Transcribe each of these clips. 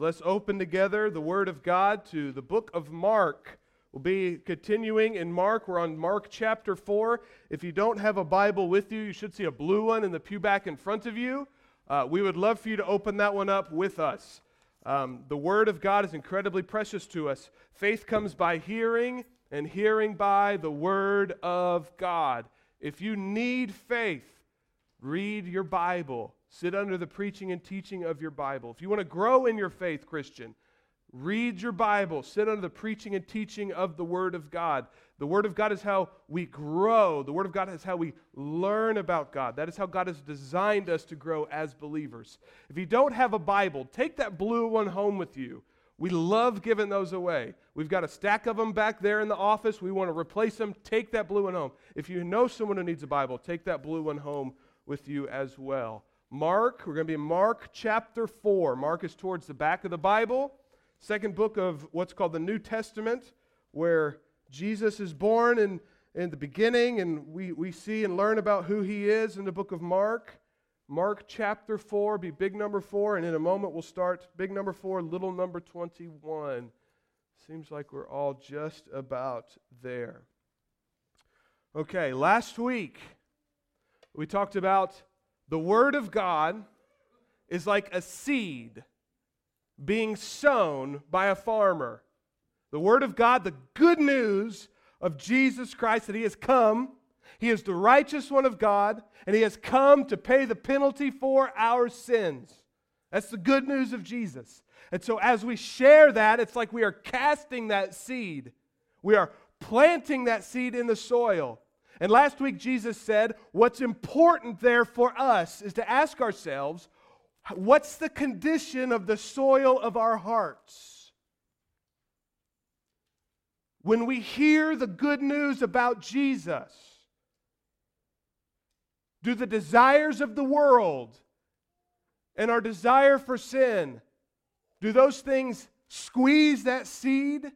Let's open together the Word of God to the book of Mark. We'll be continuing in Mark. We're on Mark chapter 4. If you don't have a Bible with you, you should see a blue one in the pew back in front of you. We would love for you to open that one up with us. The Word of God is incredibly precious to us. Faith comes by hearing, and hearing by the Word of God. If you need faith, read your Bible. Sit under the preaching and teaching of your Bible. If you want to grow in your faith, Christian, read your Bible. Sit under the preaching and teaching of the Word of God. The Word of God is how we grow. The Word of God is how we learn about God. That is how God has designed us to grow as believers. If you don't have a Bible, take that blue one home with you. We love giving those away. We've got a stack of them back there in the office. We want to replace them. Take that blue one home. If you know someone who needs a Bible, take that blue one home with you as well. Mark, we're going to be in Mark chapter 4. Mark is towards the back of the Bible, second book of what's called the New Testament, where Jesus is born in the beginning, and we see and learn about who he is in the book of Mark. Mark chapter 4, be big number 4, and in a moment we'll start big number 4, little number 21. Seems like we're all just about there. Okay, last week we talked about the Word of God is like a seed being sown by a farmer. The Word of God, the good news of Jesus Christ, that He has come, He is the righteous one of God, and He has come to pay the penalty for our sins. That's the good news of Jesus. And so as we share that, it's like we are casting that seed. We are planting that seed in the soil. And last week Jesus said, what's important there for us is to ask ourselves, what's the condition of the soil of our hearts? When we hear the good news about Jesus, do the desires of the world and our desire for sin, do those things squeeze that seed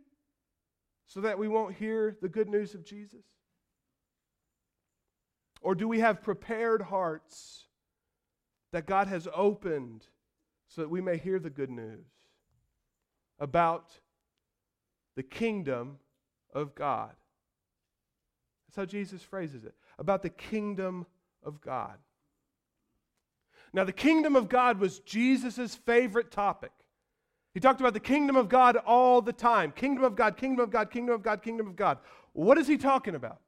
so that we won't hear the good news of Jesus? Or do we have prepared hearts that God has opened so that we may hear the good news about the kingdom of God? That's how Jesus phrases it, about the kingdom of God. Now, the kingdom of God was Jesus' favorite topic. He talked about the kingdom of God all the time. Kingdom of God, kingdom of God, kingdom of God, kingdom of God. What is he talking about?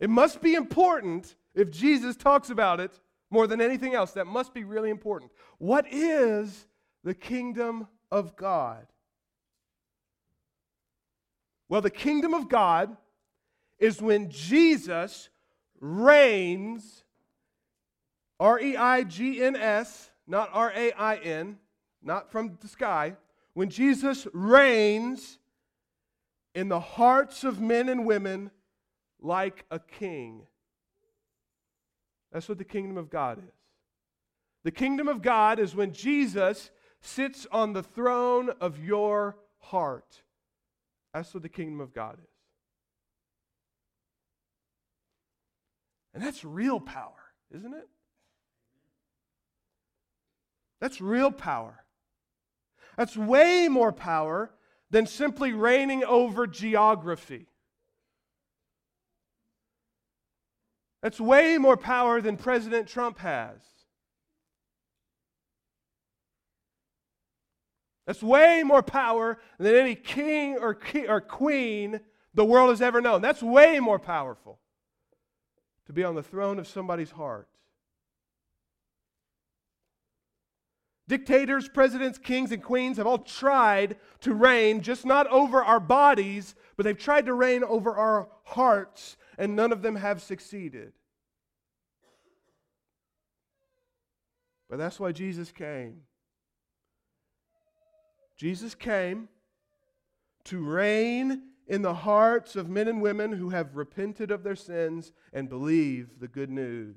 It must be important if Jesus talks about it more than anything else. That must be really important. What is the kingdom of God? Well, the kingdom of God is when Jesus reigns, R-E-I-G-N-S, not R-A-I-N, not from the sky. When Jesus reigns in the hearts of men and women like a king. That's what the kingdom of God is. The kingdom of God is when Jesus sits on the throne of your heart. That's what the kingdom of God is. And that's real power, isn't it? That's real power. That's way more power than simply reigning over geography. That's way more power than President Trump has. That's way more power than any king or queen the world has ever known. That's way more powerful to be on the throne of somebody's heart. Dictators, presidents, kings, and queens have all tried to reign, just not over our bodies, but they've tried to reign over our hearts. And none of them have succeeded. But that's why Jesus came. Jesus came to reign in the hearts of men and women who have repented of their sins and believe the good news.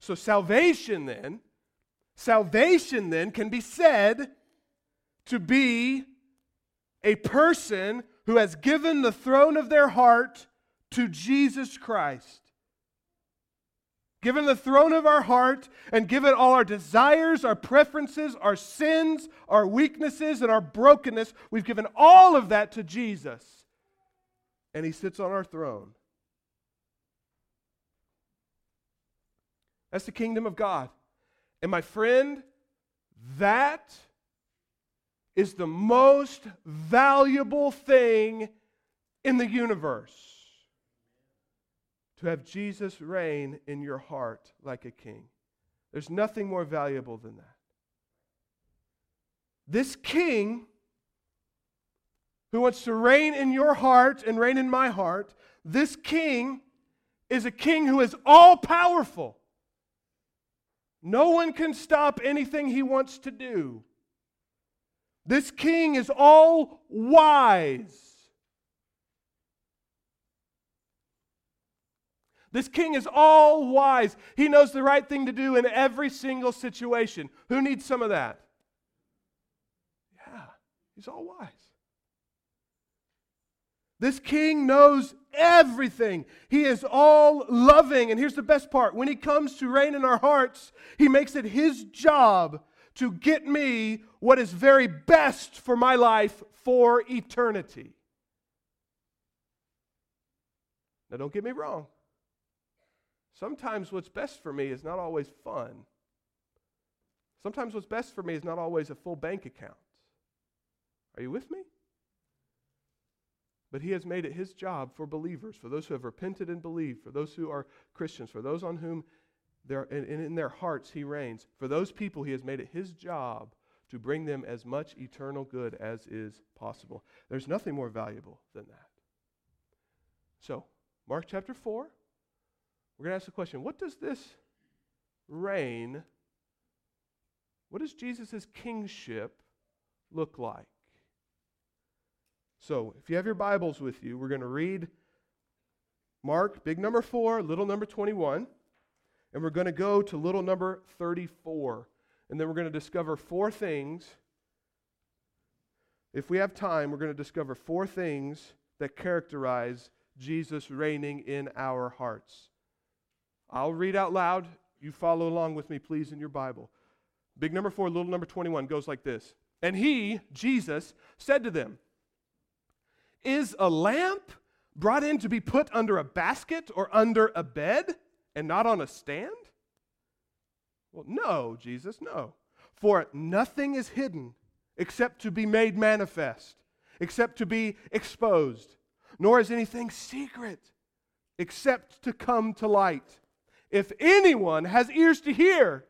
So salvation then can be said to be a person who has given the throne of their heart to Jesus Christ. Give Him the throne of our heart and give it all our desires, our preferences, our sins, our weaknesses, and our brokenness. We've given all of that to Jesus. And He sits on our throne. That's the kingdom of God. And my friend, that is the most valuable thing in the universe. To have Jesus reign in your heart like a king. There's nothing more valuable than that. This king who wants to reign in your heart and reign in my heart, this king is a king who is all-powerful. No one can stop anything He wants to do. This king is all-wise. This king is all wise. He knows the right thing to do in every single situation. Who needs some of that? Yeah, He's all wise. This king knows everything. He is all loving. And here's the best part. When He comes to reign in our hearts, He makes it His job to get me what is very best for my life for eternity. Now, don't get me wrong. Sometimes what's best for me is not always fun. Sometimes what's best for me is not always a full bank account. Are you with me? But He has made it His job for believers, for those who have repented and believed, for those who are Christians, for those on whom in their hearts He reigns. For those people, He has made it His job to bring them as much eternal good as is possible. There's nothing more valuable than that. So, Mark chapter 4. We're going to ask the question, what does this reign, what does Jesus' kingship look like? So, if you have your Bibles with you, we're going to read Mark, big number 4, little number 21, and we're going to go to little number 34. And then we're going to discover four things. If we have time, we're going to discover four things that characterize Jesus reigning in our hearts. I'll read out loud. You follow along with me, please, in your Bible. Big number 4, little number 21 goes like this. And He, Jesus, said to them, is a lamp brought in to be put under a basket or under a bed and not on a stand? Well, no, Jesus, no. For nothing is hidden except to be made manifest, except to be exposed, nor is anything secret except to come to light. If anyone has ears to hear,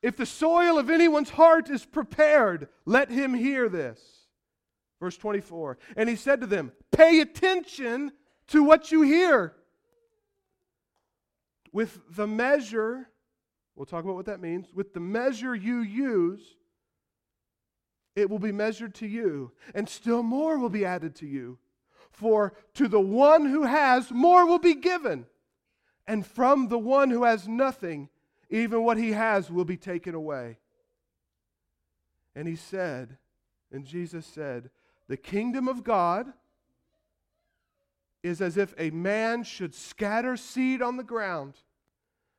if the soil of anyone's heart is prepared, let him hear this. Verse 24, and He said to them, pay attention to what you hear. With the measure, we'll talk about what that means, with the measure you use, it will be measured to you, and still more will be added to you. For to the one who has, more will be given. And from the one who has nothing, even what he has will be taken away. And He said, and Jesus said, the kingdom of God is as if a man should scatter seed on the ground.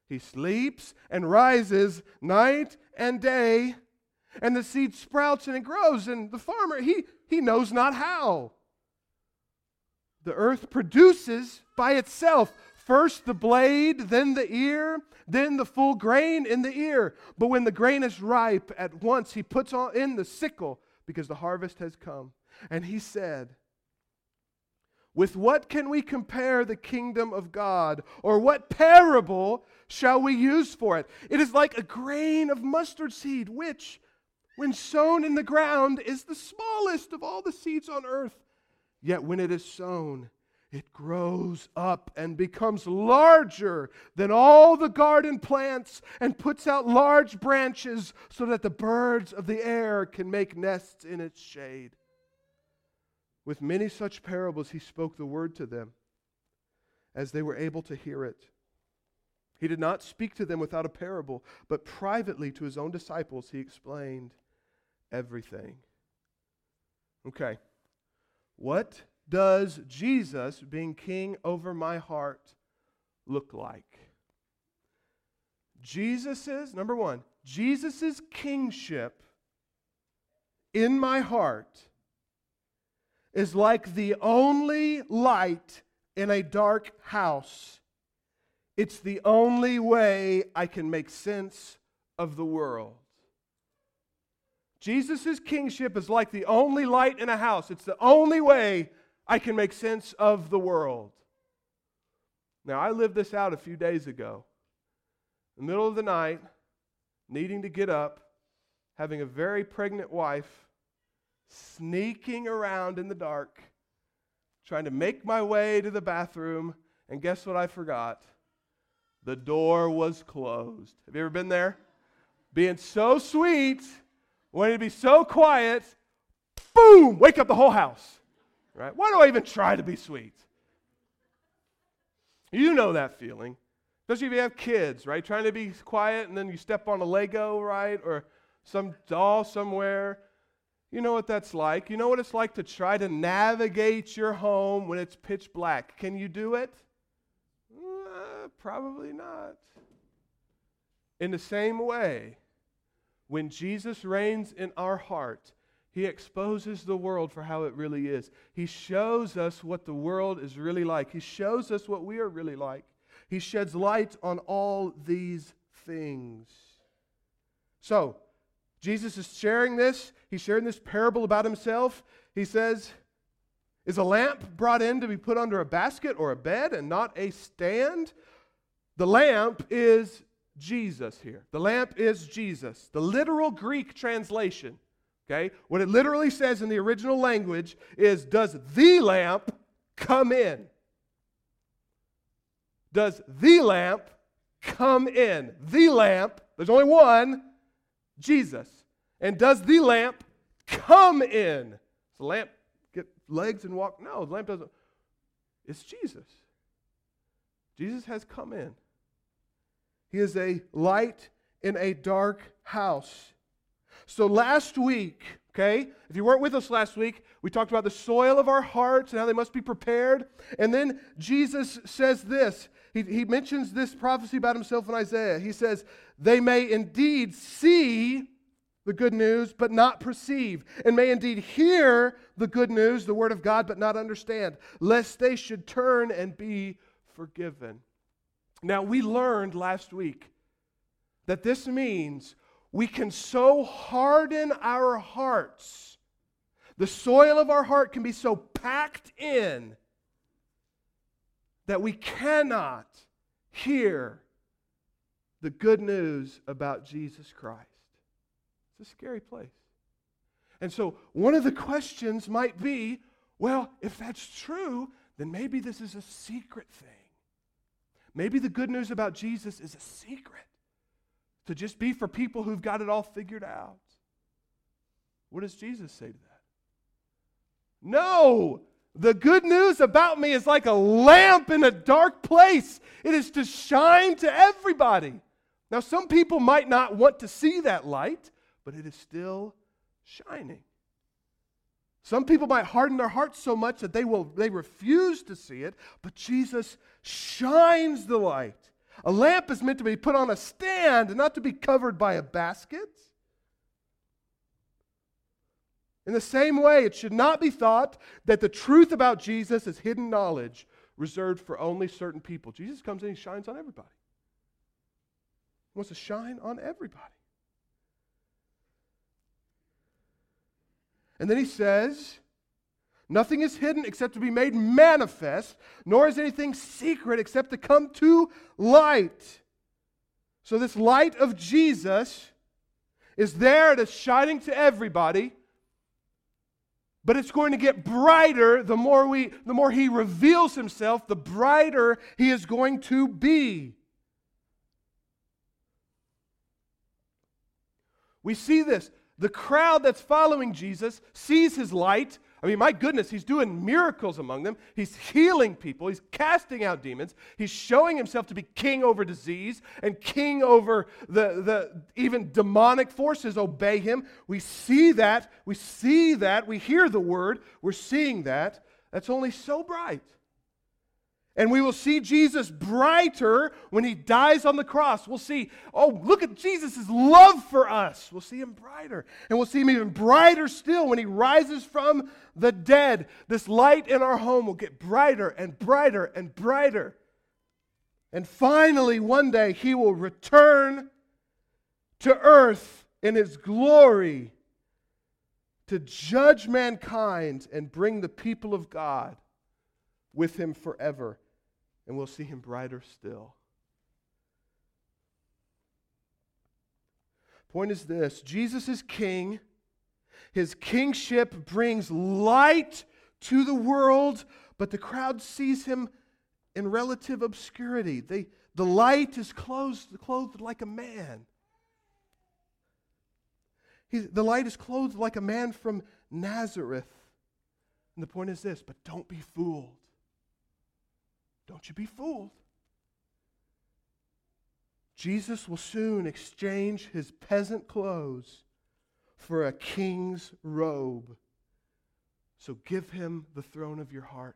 He sleeps and rises night and day, and the seed sprouts and it grows, and the farmer, he knows not how. The earth produces by itself. First the blade, then the ear, then the full grain in the ear. But when the grain is ripe, at once he puts in the sickle, because the harvest has come. And He said, with what can we compare the kingdom of God? Or what parable shall we use for it? It is like a grain of mustard seed, which, when sown in the ground, is the smallest of all the seeds on earth. Yet when it is sown, it grows up and becomes larger than all the garden plants and puts out large branches so that the birds of the air can make nests in its shade. With many such parables, He spoke the word to them as they were able to hear it. He did not speak to them without a parable, but privately to His own disciples, He explained everything. Okay. What does Jesus being king over my heart look like? Jesus's kingship in my heart is like the only light in a dark house. It's the only way I can make sense of the world. Jesus' kingship is like the only light in a house. It's the only way I can make sense of the world. Now, I lived this out a few days ago. In the middle of the night, needing to get up, having a very pregnant wife, sneaking around in the dark, trying to make my way to the bathroom, and guess what I forgot? The door was closed. Have you ever been there? Being so sweet, wanting to be so quiet, boom, wake up the whole house. Right? Why do I even try to be sweet? You know that feeling. Especially if you have kids, right? Trying to be quiet and then you step on a Lego, right? Or some doll somewhere. You know what that's like. You know what it's like to try to navigate your home when it's pitch black. Can you do it? Probably not. In the same way, when Jesus reigns in our heart, He exposes the world for how it really is. He shows us what the world is really like. He shows us what we are really like. He sheds light on all these things. So, Jesus is sharing this. He's sharing this parable about Himself. He says, is a lamp brought in to be put under a basket or a bed and not a stand? The lamp is Jesus here. The lamp is Jesus. The literal Greek translation, okay? What it literally says in the original language is, does the lamp come in? Does the lamp come in? The lamp, there's only one, Jesus. And does the lamp come in? Does the lamp get legs and walk? No, the lamp doesn't. It's Jesus. Jesus has come in. He is a light in a dark house. So last week, okay, if you weren't with us last week, we talked about the soil of our hearts and how they must be prepared. And then Jesus says this. He mentions this prophecy about Himself in Isaiah. He says, they may indeed see the good news, but not perceive, and may indeed hear the good news, the word of God, but not understand, lest they should turn and be forgiven. Now, we learned last week that this means we can so harden our hearts, the soil of our heart can be so packed in that we cannot hear the good news about Jesus Christ. It's a scary place. And so one of the questions might be, well, if that's true, then maybe this is a secret thing. Maybe the good news about Jesus is a secret to just be for people who've got it all figured out. What does Jesus say to that? No! The good news about me is like a lamp in a dark place. It is to shine to everybody. Now, some people might not want to see that light, but it is still shining. Some people might harden their hearts so much that they refuse to see it, but Jesus shines the light. A lamp is meant to be put on a stand and not to be covered by a basket. In the same way, it should not be thought that the truth about Jesus is hidden knowledge reserved for only certain people. Jesus comes in and He shines on everybody. He wants to shine on everybody. And then He says, nothing is hidden except to be made manifest, nor is anything secret except to come to light. So this light of Jesus is there, it is shining to everybody, but it's going to get brighter the more He reveals Himself, the brighter He is going to be. We see this. The crowd that's following Jesus sees His light. I mean, my goodness, He's doing miracles among them. He's healing people. He's casting out demons. He's showing Himself to be king over disease and king over the even demonic forces obey Him. We see that. We see that. We hear the word. We're seeing that. That's only so bright. And we will see Jesus brighter when he dies on the cross. We'll see, oh, look at Jesus' love for us. We'll see him brighter. And we'll see him even brighter still when he rises from the dead. This light in our home will get brighter and brighter and brighter. And finally, one day, he will return to earth in his glory to judge mankind and bring the people of God with him forever. And we'll see him brighter still. Point is this: Jesus is king. His kingship brings light to the world, but the crowd sees him in relative obscurity. The light is clothed like a man. The light is clothed like a man from Nazareth. And the point is this: but don't be fooled. Don't you be fooled. Jesus will soon exchange his peasant clothes for a king's robe. So give him the throne of your heart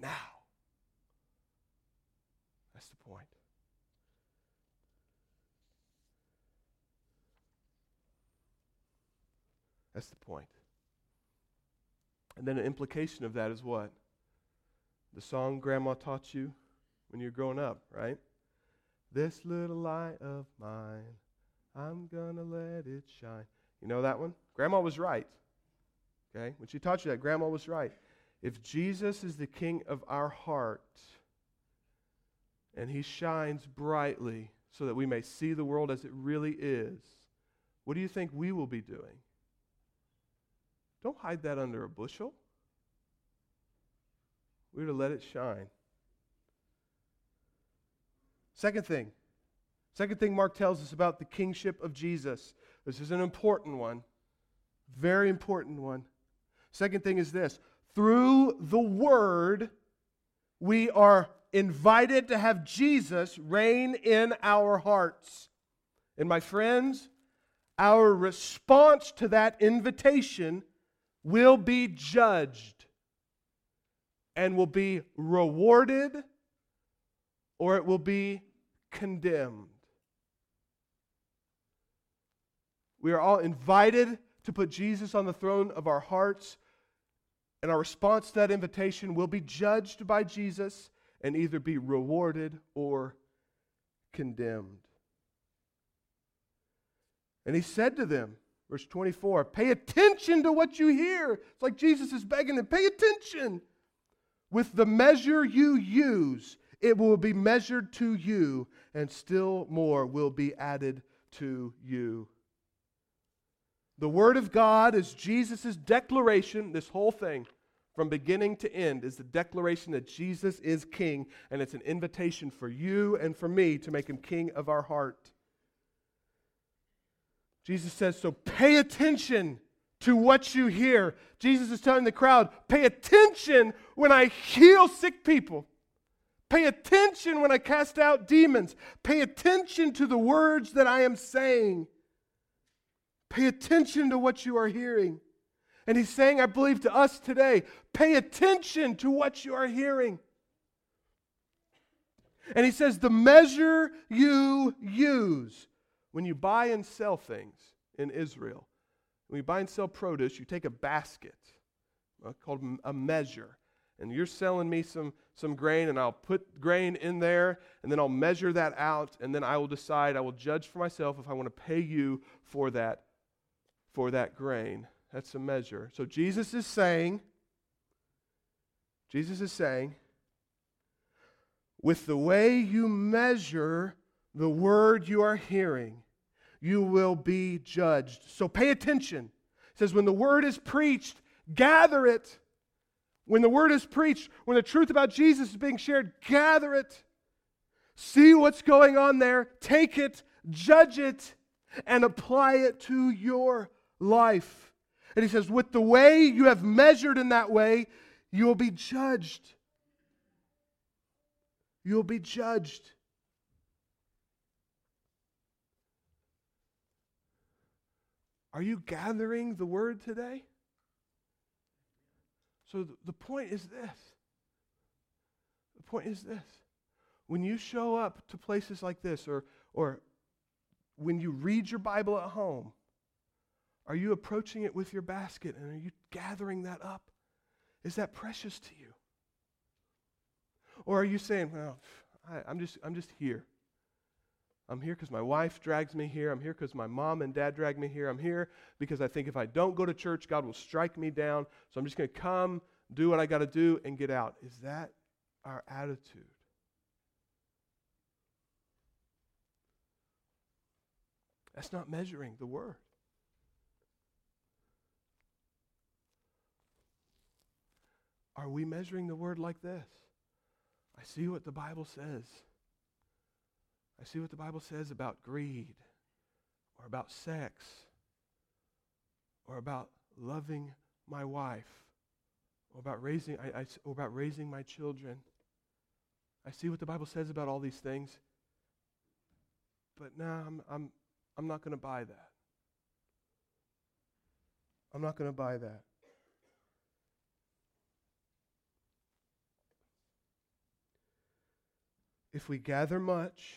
now. That's the point. That's the point. And then an implication of that is what? The song Grandma taught you when you were growing up, right? This little light of mine, I'm gonna let it shine. You know that one? Grandma was right. Okay? When she taught you that, Grandma was right. If Jesus is the king of our heart, and he shines brightly so that we may see the world as it really is, what do you think we will be doing? Don't hide that under a bushel. We were to let it shine. Second thing Mark tells us about the kingship of Jesus. This is an important one. Very important one. Second thing is this: through the word, we are invited to have Jesus reign in our hearts. And my friends, our response to that invitation will be judged and will be rewarded, or it will be condemned. We are all invited to put Jesus on the throne of our hearts, and our response to that invitation will be judged by Jesus and either be rewarded or condemned. And he said to them, verse 24, pay attention to what you hear. It's like Jesus is begging them, pay attention. With the measure you use, it will be measured to you, and still more will be added to you. The Word of God is Jesus' declaration. This whole thing, from beginning to end, is the declaration that Jesus is king, and it's an invitation for you and for me to make him king of our heart. Jesus says, so pay attention to what you hear. Jesus is telling the crowd, pay attention when I heal sick people. Pay attention when I cast out demons. Pay attention to the words that I am saying. Pay attention to what you are hearing. And he's saying, I believe, to us today, pay attention to what you are hearing. And he says, the measure you use. When you buy and sell things in Israel, when you buy and sell produce, you take a basket called a measure. And you're selling me some grain, and I'll put grain in there, and then I'll measure that out, and then I will decide, I will judge for myself if I want to pay you for that grain. That's a measure. So Jesus is saying, with the way you measure the word you are hearing, you will be judged. So pay attention. It says, when the word is preached, gather it. When the word is preached, when the truth about Jesus is being shared, gather it. See what's going on there. Take it, judge it, and apply it to your life. And he says, with the way you have measured in that way, you will be judged. You will be judged. Are you gathering the word today? So the point is this. The point is this. When you show up to places like this, or when you read your Bible at home, are you approaching it with your basket, and are you gathering that up? Is that precious to you? Or are you saying, well, I'm just here. I'm here because my wife drags me here. I'm here because my mom and dad drag me here. I'm here because I think if I don't go to church, God will strike me down. So I'm just going to come, do what I got to do, and get out. Is that our attitude? That's not measuring the Word. Are we measuring the Word like this? I see what the Bible says. I see what the Bible says about greed, or about sex, or about loving my wife, or about raising my children. I see what the Bible says about all these things, but now I'm not going to buy that. I'm not going to buy that. If we gather much,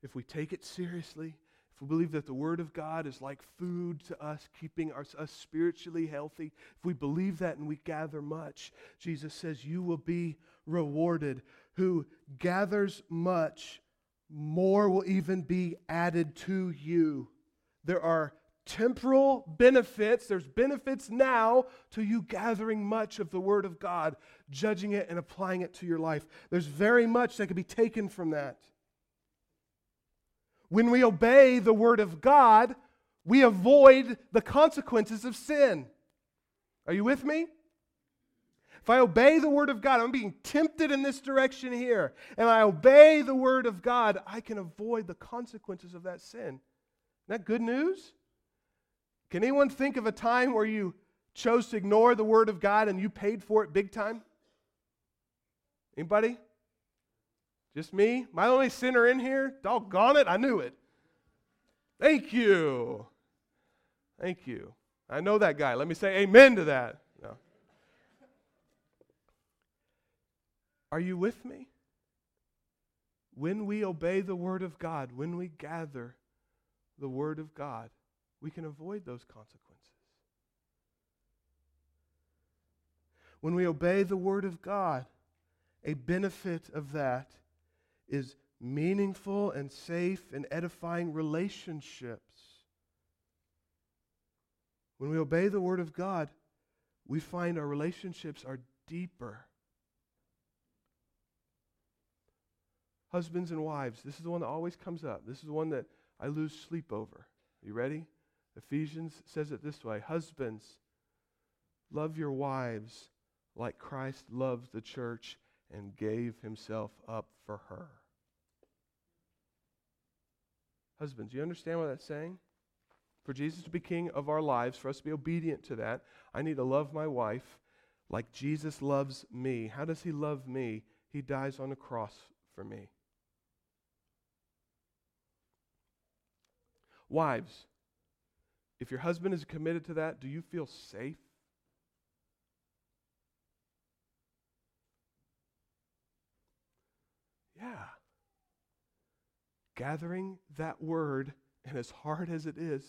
if we take it seriously, if we believe that the Word of God is like food to us, keeping us spiritually healthy, if we believe that and we gather much, Jesus says, you will be rewarded. Who gathers much, more will even be added to you. There are temporal benefits. There's benefits now to you gathering much of the Word of God, judging it and applying it to your life. There's very much that can be taken from that. When we obey the Word of God, we avoid the consequences of sin. Are you with me? If I obey the Word of God, I'm being tempted in this direction here, and I obey the Word of God, I can avoid the consequences of that sin. Isn't that good news? Can anyone think of a time where you chose to ignore the Word of God and you paid for it big time? Anybody? Just me? Am I the only sinner in here? Doggone it, I knew it. Thank you. Thank you. I know that guy. Let me say amen to that. No. Are you with me? When we obey the Word of God, when we gather the Word of God, we can avoid those consequences. When we obey the Word of God, a benefit of that is meaningful and safe and edifying relationships. When we obey the Word of God, we find our relationships are deeper. Husbands and wives, this is the one that always comes up. This is the one that I lose sleep over. You ready? Ephesians says it this way. Husbands, love your wives like Christ loved the church and gave himself up for her. Husbands, you understand what that's saying? For Jesus to be king of our lives, for us to be obedient to that, I need to love my wife like Jesus loves me. How does he love me? He dies on the cross for me. Wives, if your husband is committed to that, do you feel safe? Yeah. Gathering that Word, and as hard as it is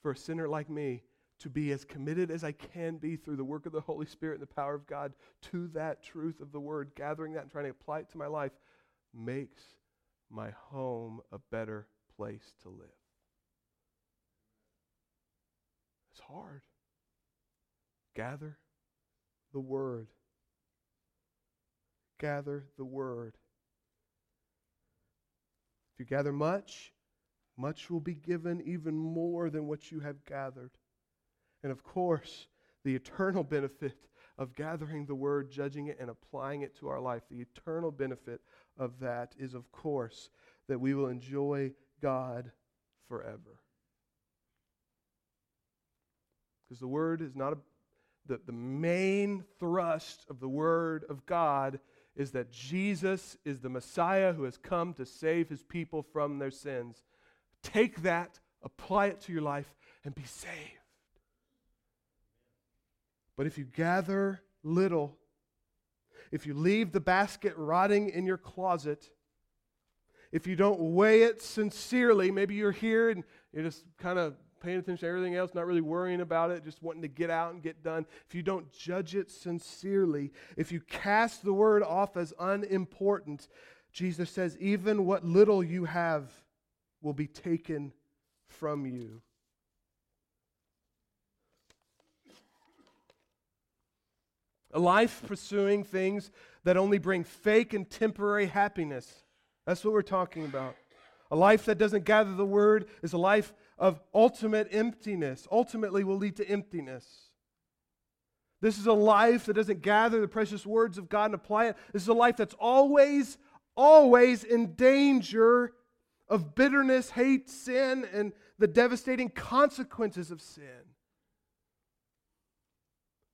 for a sinner like me to be as committed as I can be through the work of the Holy Spirit and the power of God to that truth of the Word, gathering that and trying to apply it to my life makes my home a better place to live. It's hard. Gather the Word. Gather the Word. If you gather much, much will be given, even more than what you have gathered. And of course, the eternal benefit of gathering the Word, judging it, and applying it to our life, the eternal benefit of that is, of course, that we will enjoy God forever. Because the Word is not the main thrust of the Word of God is that Jesus is the Messiah who has come to save his people from their sins. Take that, apply it to your life, and be saved. But if you gather little, if you leave the basket rotting in your closet, if you don't weigh it sincerely, maybe you're here and you're just kind of paying attention to everything else, not really worrying about it, just wanting to get out and get done. If you don't judge it sincerely, if you cast the word off as unimportant, Jesus says, even what little you have will be taken from you. A life pursuing things that only bring fake and temporary happiness. That's what we're talking about. A life that doesn't gather the word is a life of ultimate emptiness. Ultimately will lead to emptiness. This is a life that doesn't gather the precious words of God and apply it. This is a life that's always, always in danger of bitterness, hate, sin, and the devastating consequences of sin.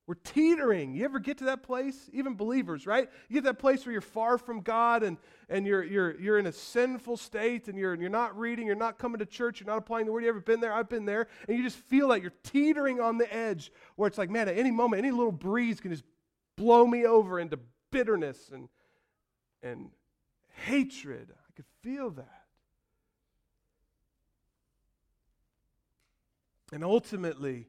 We're teetering. You ever get to that place? Even believers, right? You get to that place where you're far from God and you're in a sinful state and you're not reading, you're not coming to church, you're not applying the word. You ever been there? I've been there. And you just feel like you're teetering on the edge where it's like, man, at any moment, any little breeze can just blow me over into bitterness and hatred. I could feel that. And ultimately,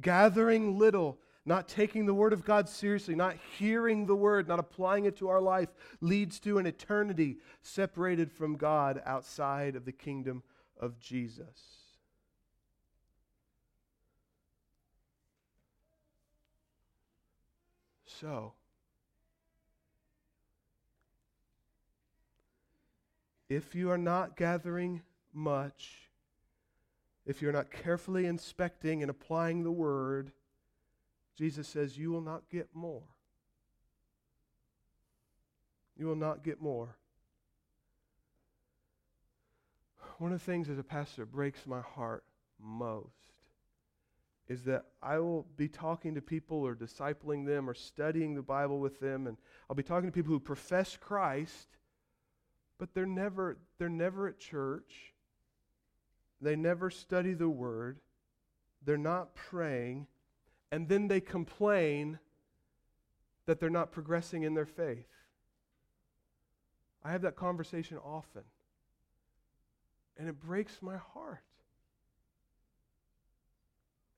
gathering little, not taking the word of God seriously, not hearing the word, not applying it to our life, leads to an eternity separated from God outside of the kingdom of Jesus. So, if you are not gathering much, if you're not carefully inspecting and applying the word, Jesus says, you will not get more. You will not get more. One of the things as a pastor that breaks my heart most is that I will be talking to people or discipling them or studying the Bible with them, and I'll be talking to people who profess Christ, but they're never at church. They never study the Word. They're not praying. And then they complain that they're not progressing in their faith. I have that conversation often. And it breaks my heart.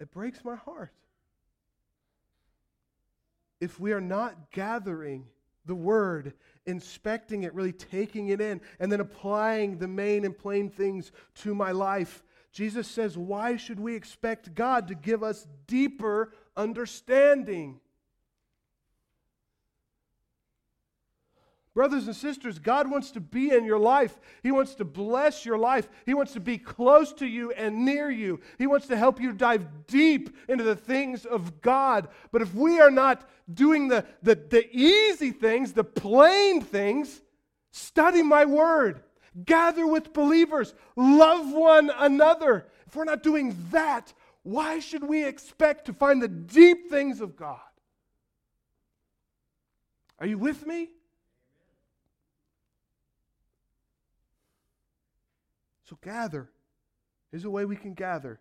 It breaks my heart. If we are not gathering the word, inspecting it, really taking it in, and then applying the main and plain things to my life, Jesus says, why should we expect God to give us deeper understanding? Brothers and sisters, God wants to be in your life. He wants to bless your life. He wants to be close to you and near you. He wants to help you dive deep into the things of God. But if we are not doing the easy things, the plain things, study my word, gather with believers, love one another. If we're not doing that, why should we expect to find the deep things of God? Are you with me? So gather. Here's a way we can gather.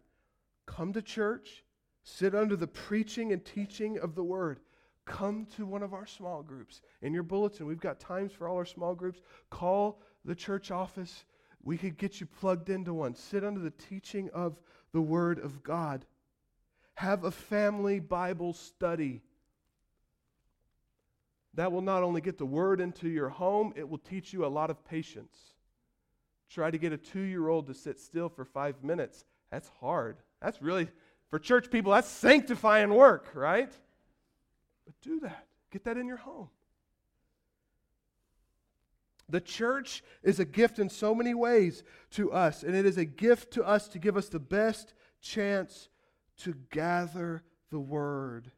Come to church. Sit under the preaching and teaching of the Word. Come to one of our small groups. In your bulletin, we've got times for all our small groups. Call the church office. We could get you plugged into one. Sit under the teaching of the Word of God. Have a family Bible study. That will not only get the Word into your home, it will teach you a lot of patience. Try to get a 2-year-old to sit still for 5 minutes. That's hard. That's really, for church people, that's sanctifying work, right? But do that. Get that in your home. The church is a gift in so many ways to us, and it is a gift to us to give us the best chance to gather the Word.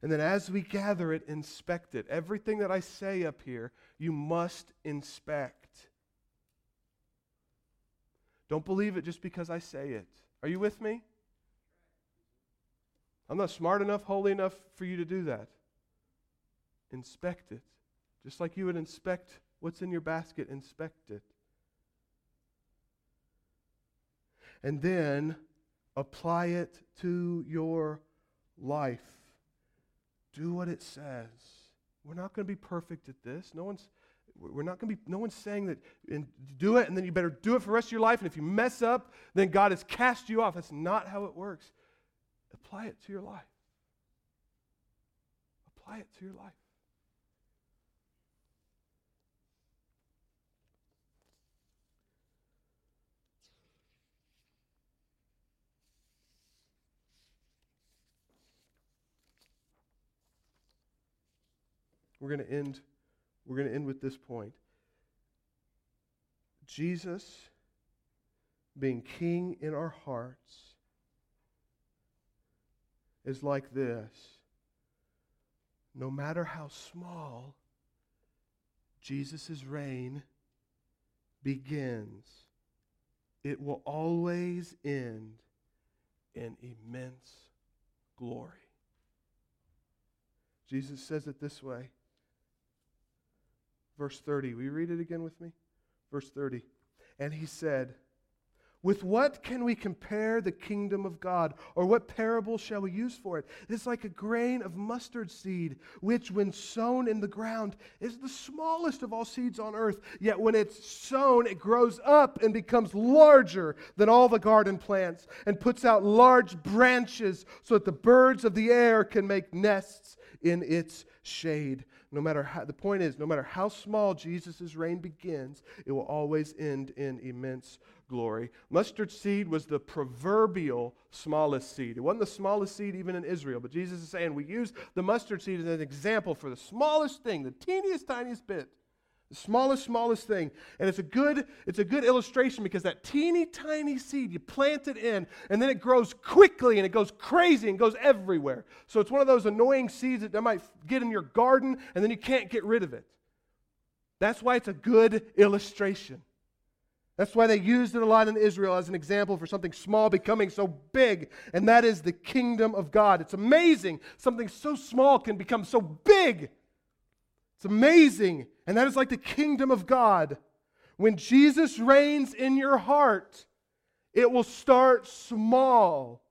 And then as we gather it, inspect it. Everything that I say up here, you must inspect. Don't believe it just because I say it. Are you with me? I'm not smart enough, holy enough for you to do that. Inspect it. Just like you would inspect what's in your basket, inspect it. And then apply it to your life. Do what it says. We're not going to be perfect at this. No one's saying that, and do it, and then you better do it for the rest of your life, and if you mess up, then God has cast you off. That's not how it works. Apply it to your life. Apply it to your life. We're going to end with this point. Jesus being king in our hearts is like this. No matter how small, Jesus' reign begins. It will always end in immense glory. Jesus says it this way. Verse 30, will you read it again with me? Verse 30, and he said, with what can we compare the kingdom of God, or what parable shall we use for it? It's like a grain of mustard seed, which when sown in the ground is the smallest of all seeds on earth, yet when it's sown, it grows up and becomes larger than all the garden plants and puts out large branches so that the birds of the air can make nests in its shade. The point is, no matter how small Jesus' reign begins, it will always end in immense glory. Mustard seed was the proverbial smallest seed. It wasn't the smallest seed even in Israel, but Jesus is saying we use the mustard seed as an example for the smallest thing, the teeniest, tiniest bit, the smallest thing. And it's a good illustration because that teeny, tiny seed, you plant it in, and then it grows quickly, and it goes crazy, and goes everywhere. So it's one of those annoying seeds that might get in your garden, and then you can't get rid of it. That's why it's a good illustration. That's why they used it a lot in Israel as an example for something small becoming so big, and that is the kingdom of God. It's amazing. Something so small can become so big. It's amazing, and that is like the kingdom of God. When Jesus reigns in your heart, it will start small.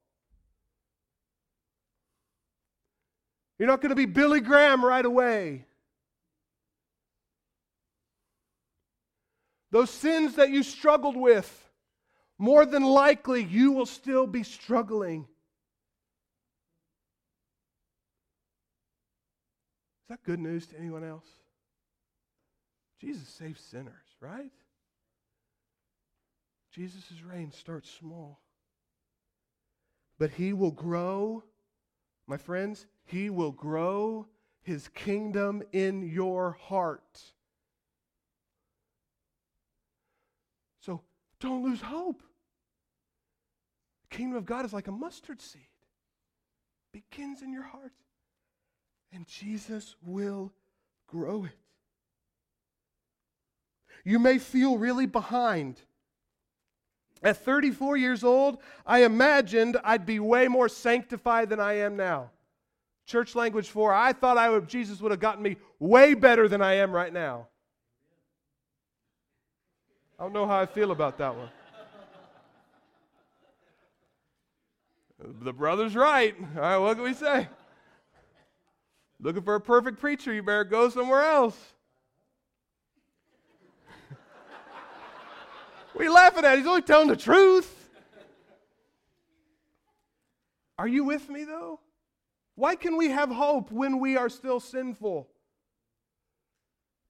You're not going to be Billy Graham right away. Those sins that you struggled with, more than likely you will still be struggling. Is that good news to anyone else? Jesus saves sinners, right? Jesus' reign starts small. But he will grow, my friends, he will grow his kingdom in your heart. So don't lose hope. The kingdom of God is like a mustard seed. It begins in your heart. And Jesus will grow it. You may feel really behind. At 34 years old, I imagined I'd be way more sanctified than I am now. Church language 4, I thought Jesus would have gotten me way better than I am right now. I don't know how I feel about that one. The brother's right. All right, what can we say? Looking for a perfect preacher, you better go somewhere else. What are you laughing at? He's only telling the truth. Are you with me, though? Why can we have hope when we are still sinful?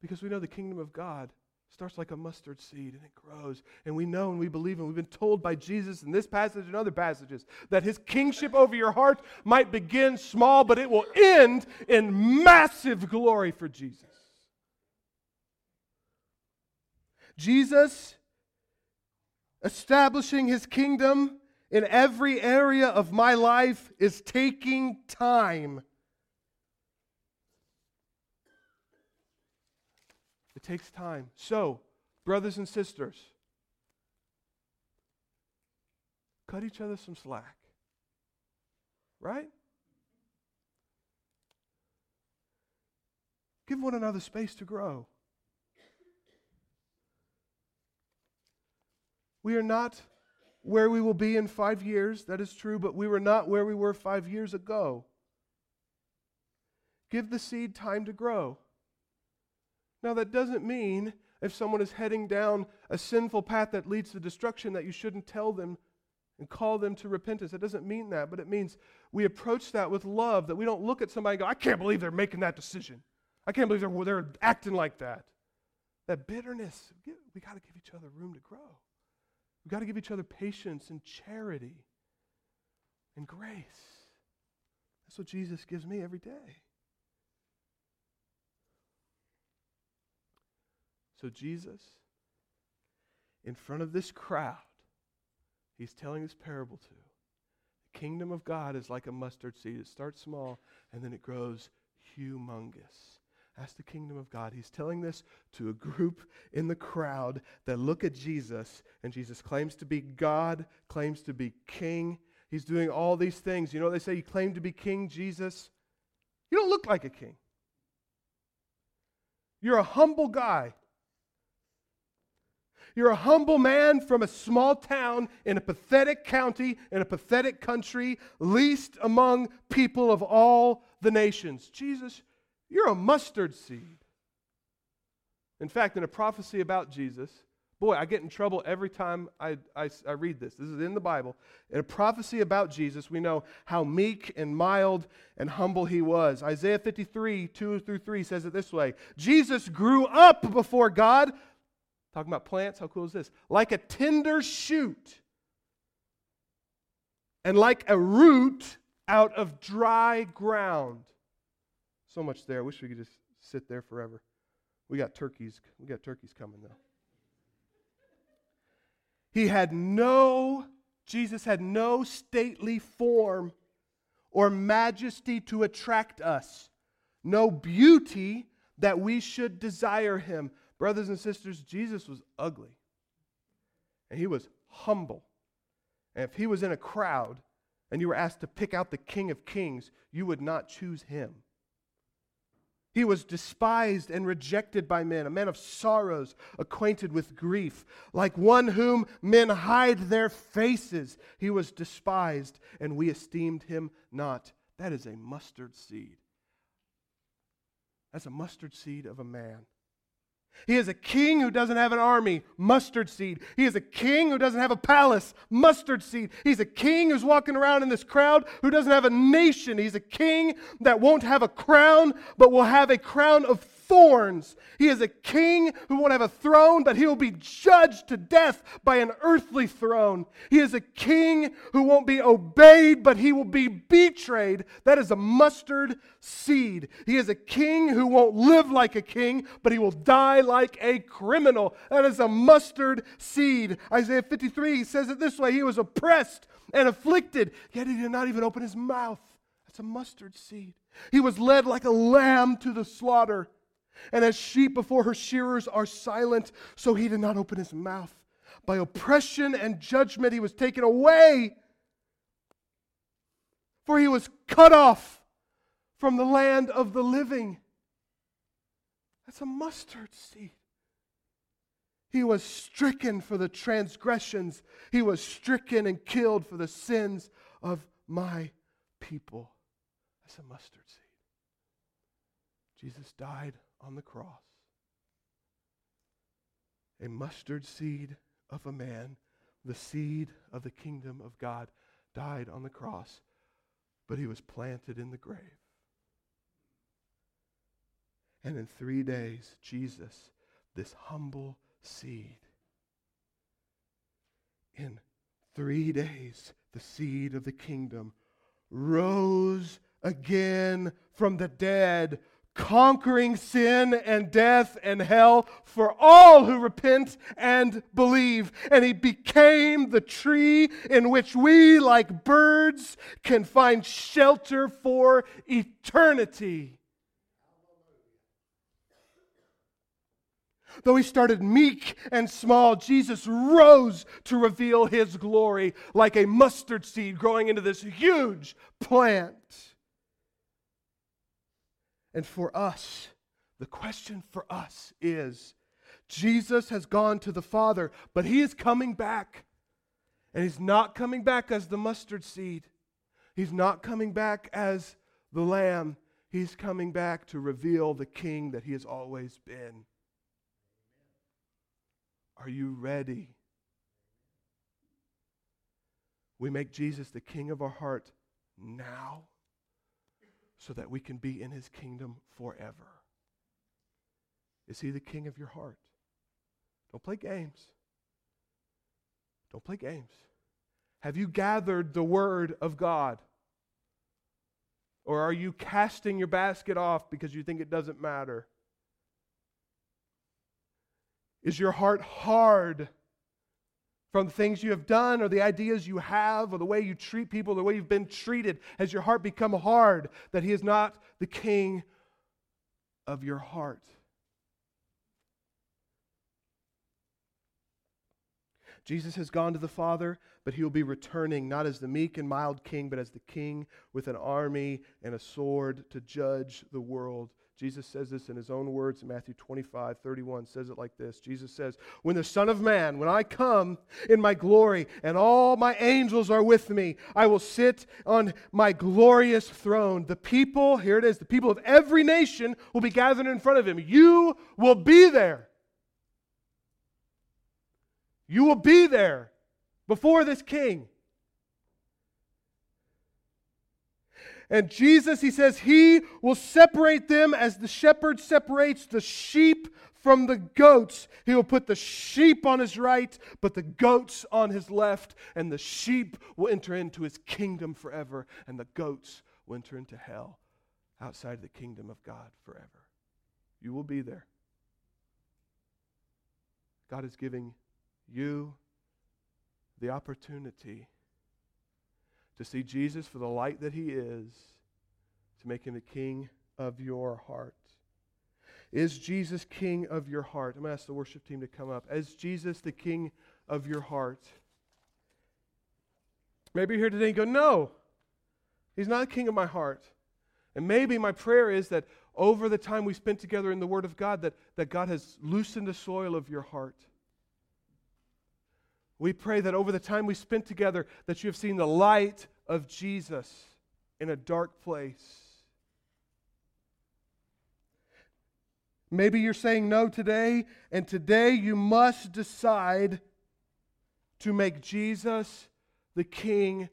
Because we know the kingdom of God starts like a mustard seed, and it grows. And we know and we believe, and we've been told by Jesus in this passage and other passages that his kingship over your heart might begin small, but it will end in massive glory for Jesus. Jesus establishing his kingdom in every area of my life is taking time. It takes time. So, brothers and sisters, cut each other some slack. Right? Give one another space to grow. We are not where we will be in 5 years, that is true, but we were not where we were 5 years ago. Give the seed time to grow. Now, that doesn't mean if someone is heading down a sinful path that leads to destruction that you shouldn't tell them and call them to repentance. It doesn't mean that, but it means we approach that with love, that we don't look at somebody and go, I can't believe they're making that decision. I can't believe they're acting like that. That bitterness, we got to give each other room to grow. We've got to give each other patience and charity and grace. That's what Jesus gives me every day. So Jesus, in front of this crowd, he's telling this parable to. The kingdom of God is like a mustard seed. It starts small and then it grows humongous. That's the kingdom of God. He's telling this to a group in the crowd that look at Jesus, and Jesus claims to be God, claims to be king. He's doing all these things. You know what they say? You claim to be king, Jesus. You don't look like a king. You're a humble guy. You're a humble man from a small town in a pathetic county, in a pathetic country, least among people of all the nations. Jesus, you're a mustard seed. In fact, in a prophecy about Jesus, boy, I get in trouble every time I read this. This is in the Bible. In a prophecy about Jesus, we know how meek and mild and humble he was. Isaiah 53, 2-3 says it this way. Jesus grew up before God. Talking about plants, how cool is this? Like a tender shoot and like a root out of dry ground. So much there. I wish we could just sit there forever. We got turkeys coming though. Jesus had no stately form or majesty to attract us. No beauty that we should desire him. Brothers and sisters, Jesus was ugly. And he was humble. And if he was in a crowd and you were asked to pick out the King of Kings, you would not choose him. He was despised and rejected by men, a man of sorrows, acquainted with grief. Like one whom men hide their faces, he was despised, and we esteemed him not. That is a mustard seed. That's a mustard seed of a man. He is a king who doesn't have an army, mustard seed. He is a king who doesn't have a palace, mustard seed. He's a king who's walking around in this crowd who doesn't have a nation. He's a king that won't have a crown, but will have a crown of thorns. He is a king who won't have a throne, but he will be judged to death by an earthly throne. He is a king who won't be obeyed, but he will be betrayed. That is a mustard seed. He is a king who won't live like a king, but he will die like a criminal. That is a mustard seed. Isaiah 53 says it this way, he was oppressed and afflicted, yet he did not even open his mouth. That's a mustard seed. He was led like a lamb to the slaughter. And as sheep before her shearers are silent, so he did not open his mouth. By oppression and judgment he was taken away, for he was cut off from the land of the living. That's a mustard seed. He was stricken for the transgressions. He was stricken and killed for the sins of my people. That's a mustard seed. Jesus died on the cross. A mustard seed of a man, the seed of the kingdom of God, died on the cross, but he was planted in the grave. And in 3 days, Jesus, this humble seed, in 3 days, the seed of the kingdom rose again from the dead, conquering sin and death and hell for all who repent and believe. And he became the tree in which we, like birds, can find shelter for eternity. Though he started meek and small, Jesus rose to reveal his glory like a mustard seed growing into this huge plant. And for us, the question for us is, Jesus has gone to the Father, but he is coming back. And he's not coming back as the mustard seed. He's not coming back as the lamb. He's coming back to reveal the King that he has always been. Are you ready? We make Jesus the King of our heart now so that we can be in his kingdom forever. Is he the King of your heart? Don't play games. Don't play games. Have you gathered the Word of God? Or are you casting your basket off because you think it doesn't matter? Is your heart hard from the things you have done or the ideas you have or the way you treat people, the way you've been treated? Has your heart become hard that he is not the King of your heart? Jesus has gone to the Father, but he will be returning not as the meek and mild king, but as the king with an army and a sword to judge the world. Jesus says this in his own words in Matthew 25:31, says it like this. Jesus says, "When the Son of Man, when I come in my glory and all my angels are with me, I will sit on my glorious throne. The people," here it is, "the people of every nation will be gathered in front of him. You will be there." You will be there before this King. And Jesus, he says, he will separate them as the shepherd separates the sheep from the goats. He will put the sheep on his right, but the goats on his left. And the sheep will enter into his kingdom forever. And the goats will enter into hell outside the kingdom of God forever. You will be there. God is giving you the opportunity to see Jesus for the light that he is, to make him the King of your heart. Is Jesus King of your heart? I'm going to ask the worship team to come up. Is Jesus the King of your heart? Maybe you're here today and go, "No, he's not the King of my heart." And maybe my prayer is that over the time we spent together in the Word of God, that God has loosened the soil of your heart. We pray that over the time we spent together that you have seen the light of Jesus in a dark place. Maybe you're saying no today, and today you must decide to make Jesus the King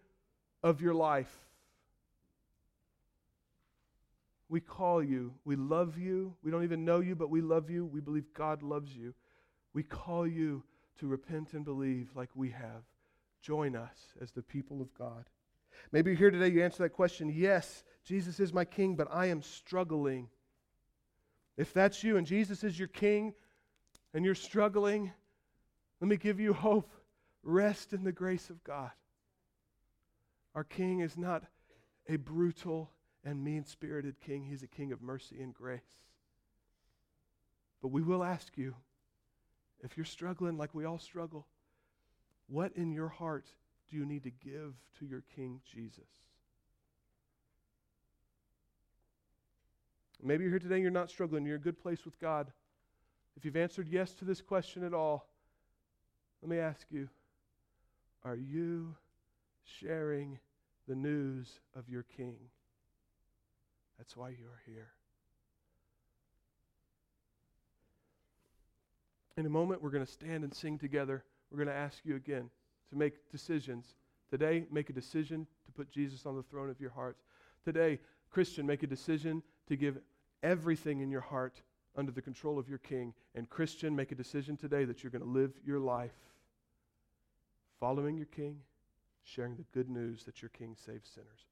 of your life. We call you. We love you. We don't even know you, but we love you. We believe God loves you. We call you to repent and believe like we have. Join us as the people of God. Maybe you're here today, you answer that question, "Yes, Jesus is my King, but I am struggling." If that's you and Jesus is your King and you're struggling, let me give you hope. Rest in the grace of God. Our King is not a brutal and mean-spirited King. He's a King of mercy and grace. But we will ask you, if you're struggling like we all struggle, what in your heart do you need to give to your King Jesus? Maybe you're here today and you're not struggling. You're in a good place with God. If you've answered yes to this question at all, let me ask you, are you sharing the news of your King? That's why you are here. In a moment, we're going to stand and sing together. We're going to ask you again to make decisions. Today, make a decision to put Jesus on the throne of your heart. Today, Christian, make a decision to give everything in your heart under the control of your King. And Christian, make a decision today that you're going to live your life following your King, sharing the good news that your King saves sinners.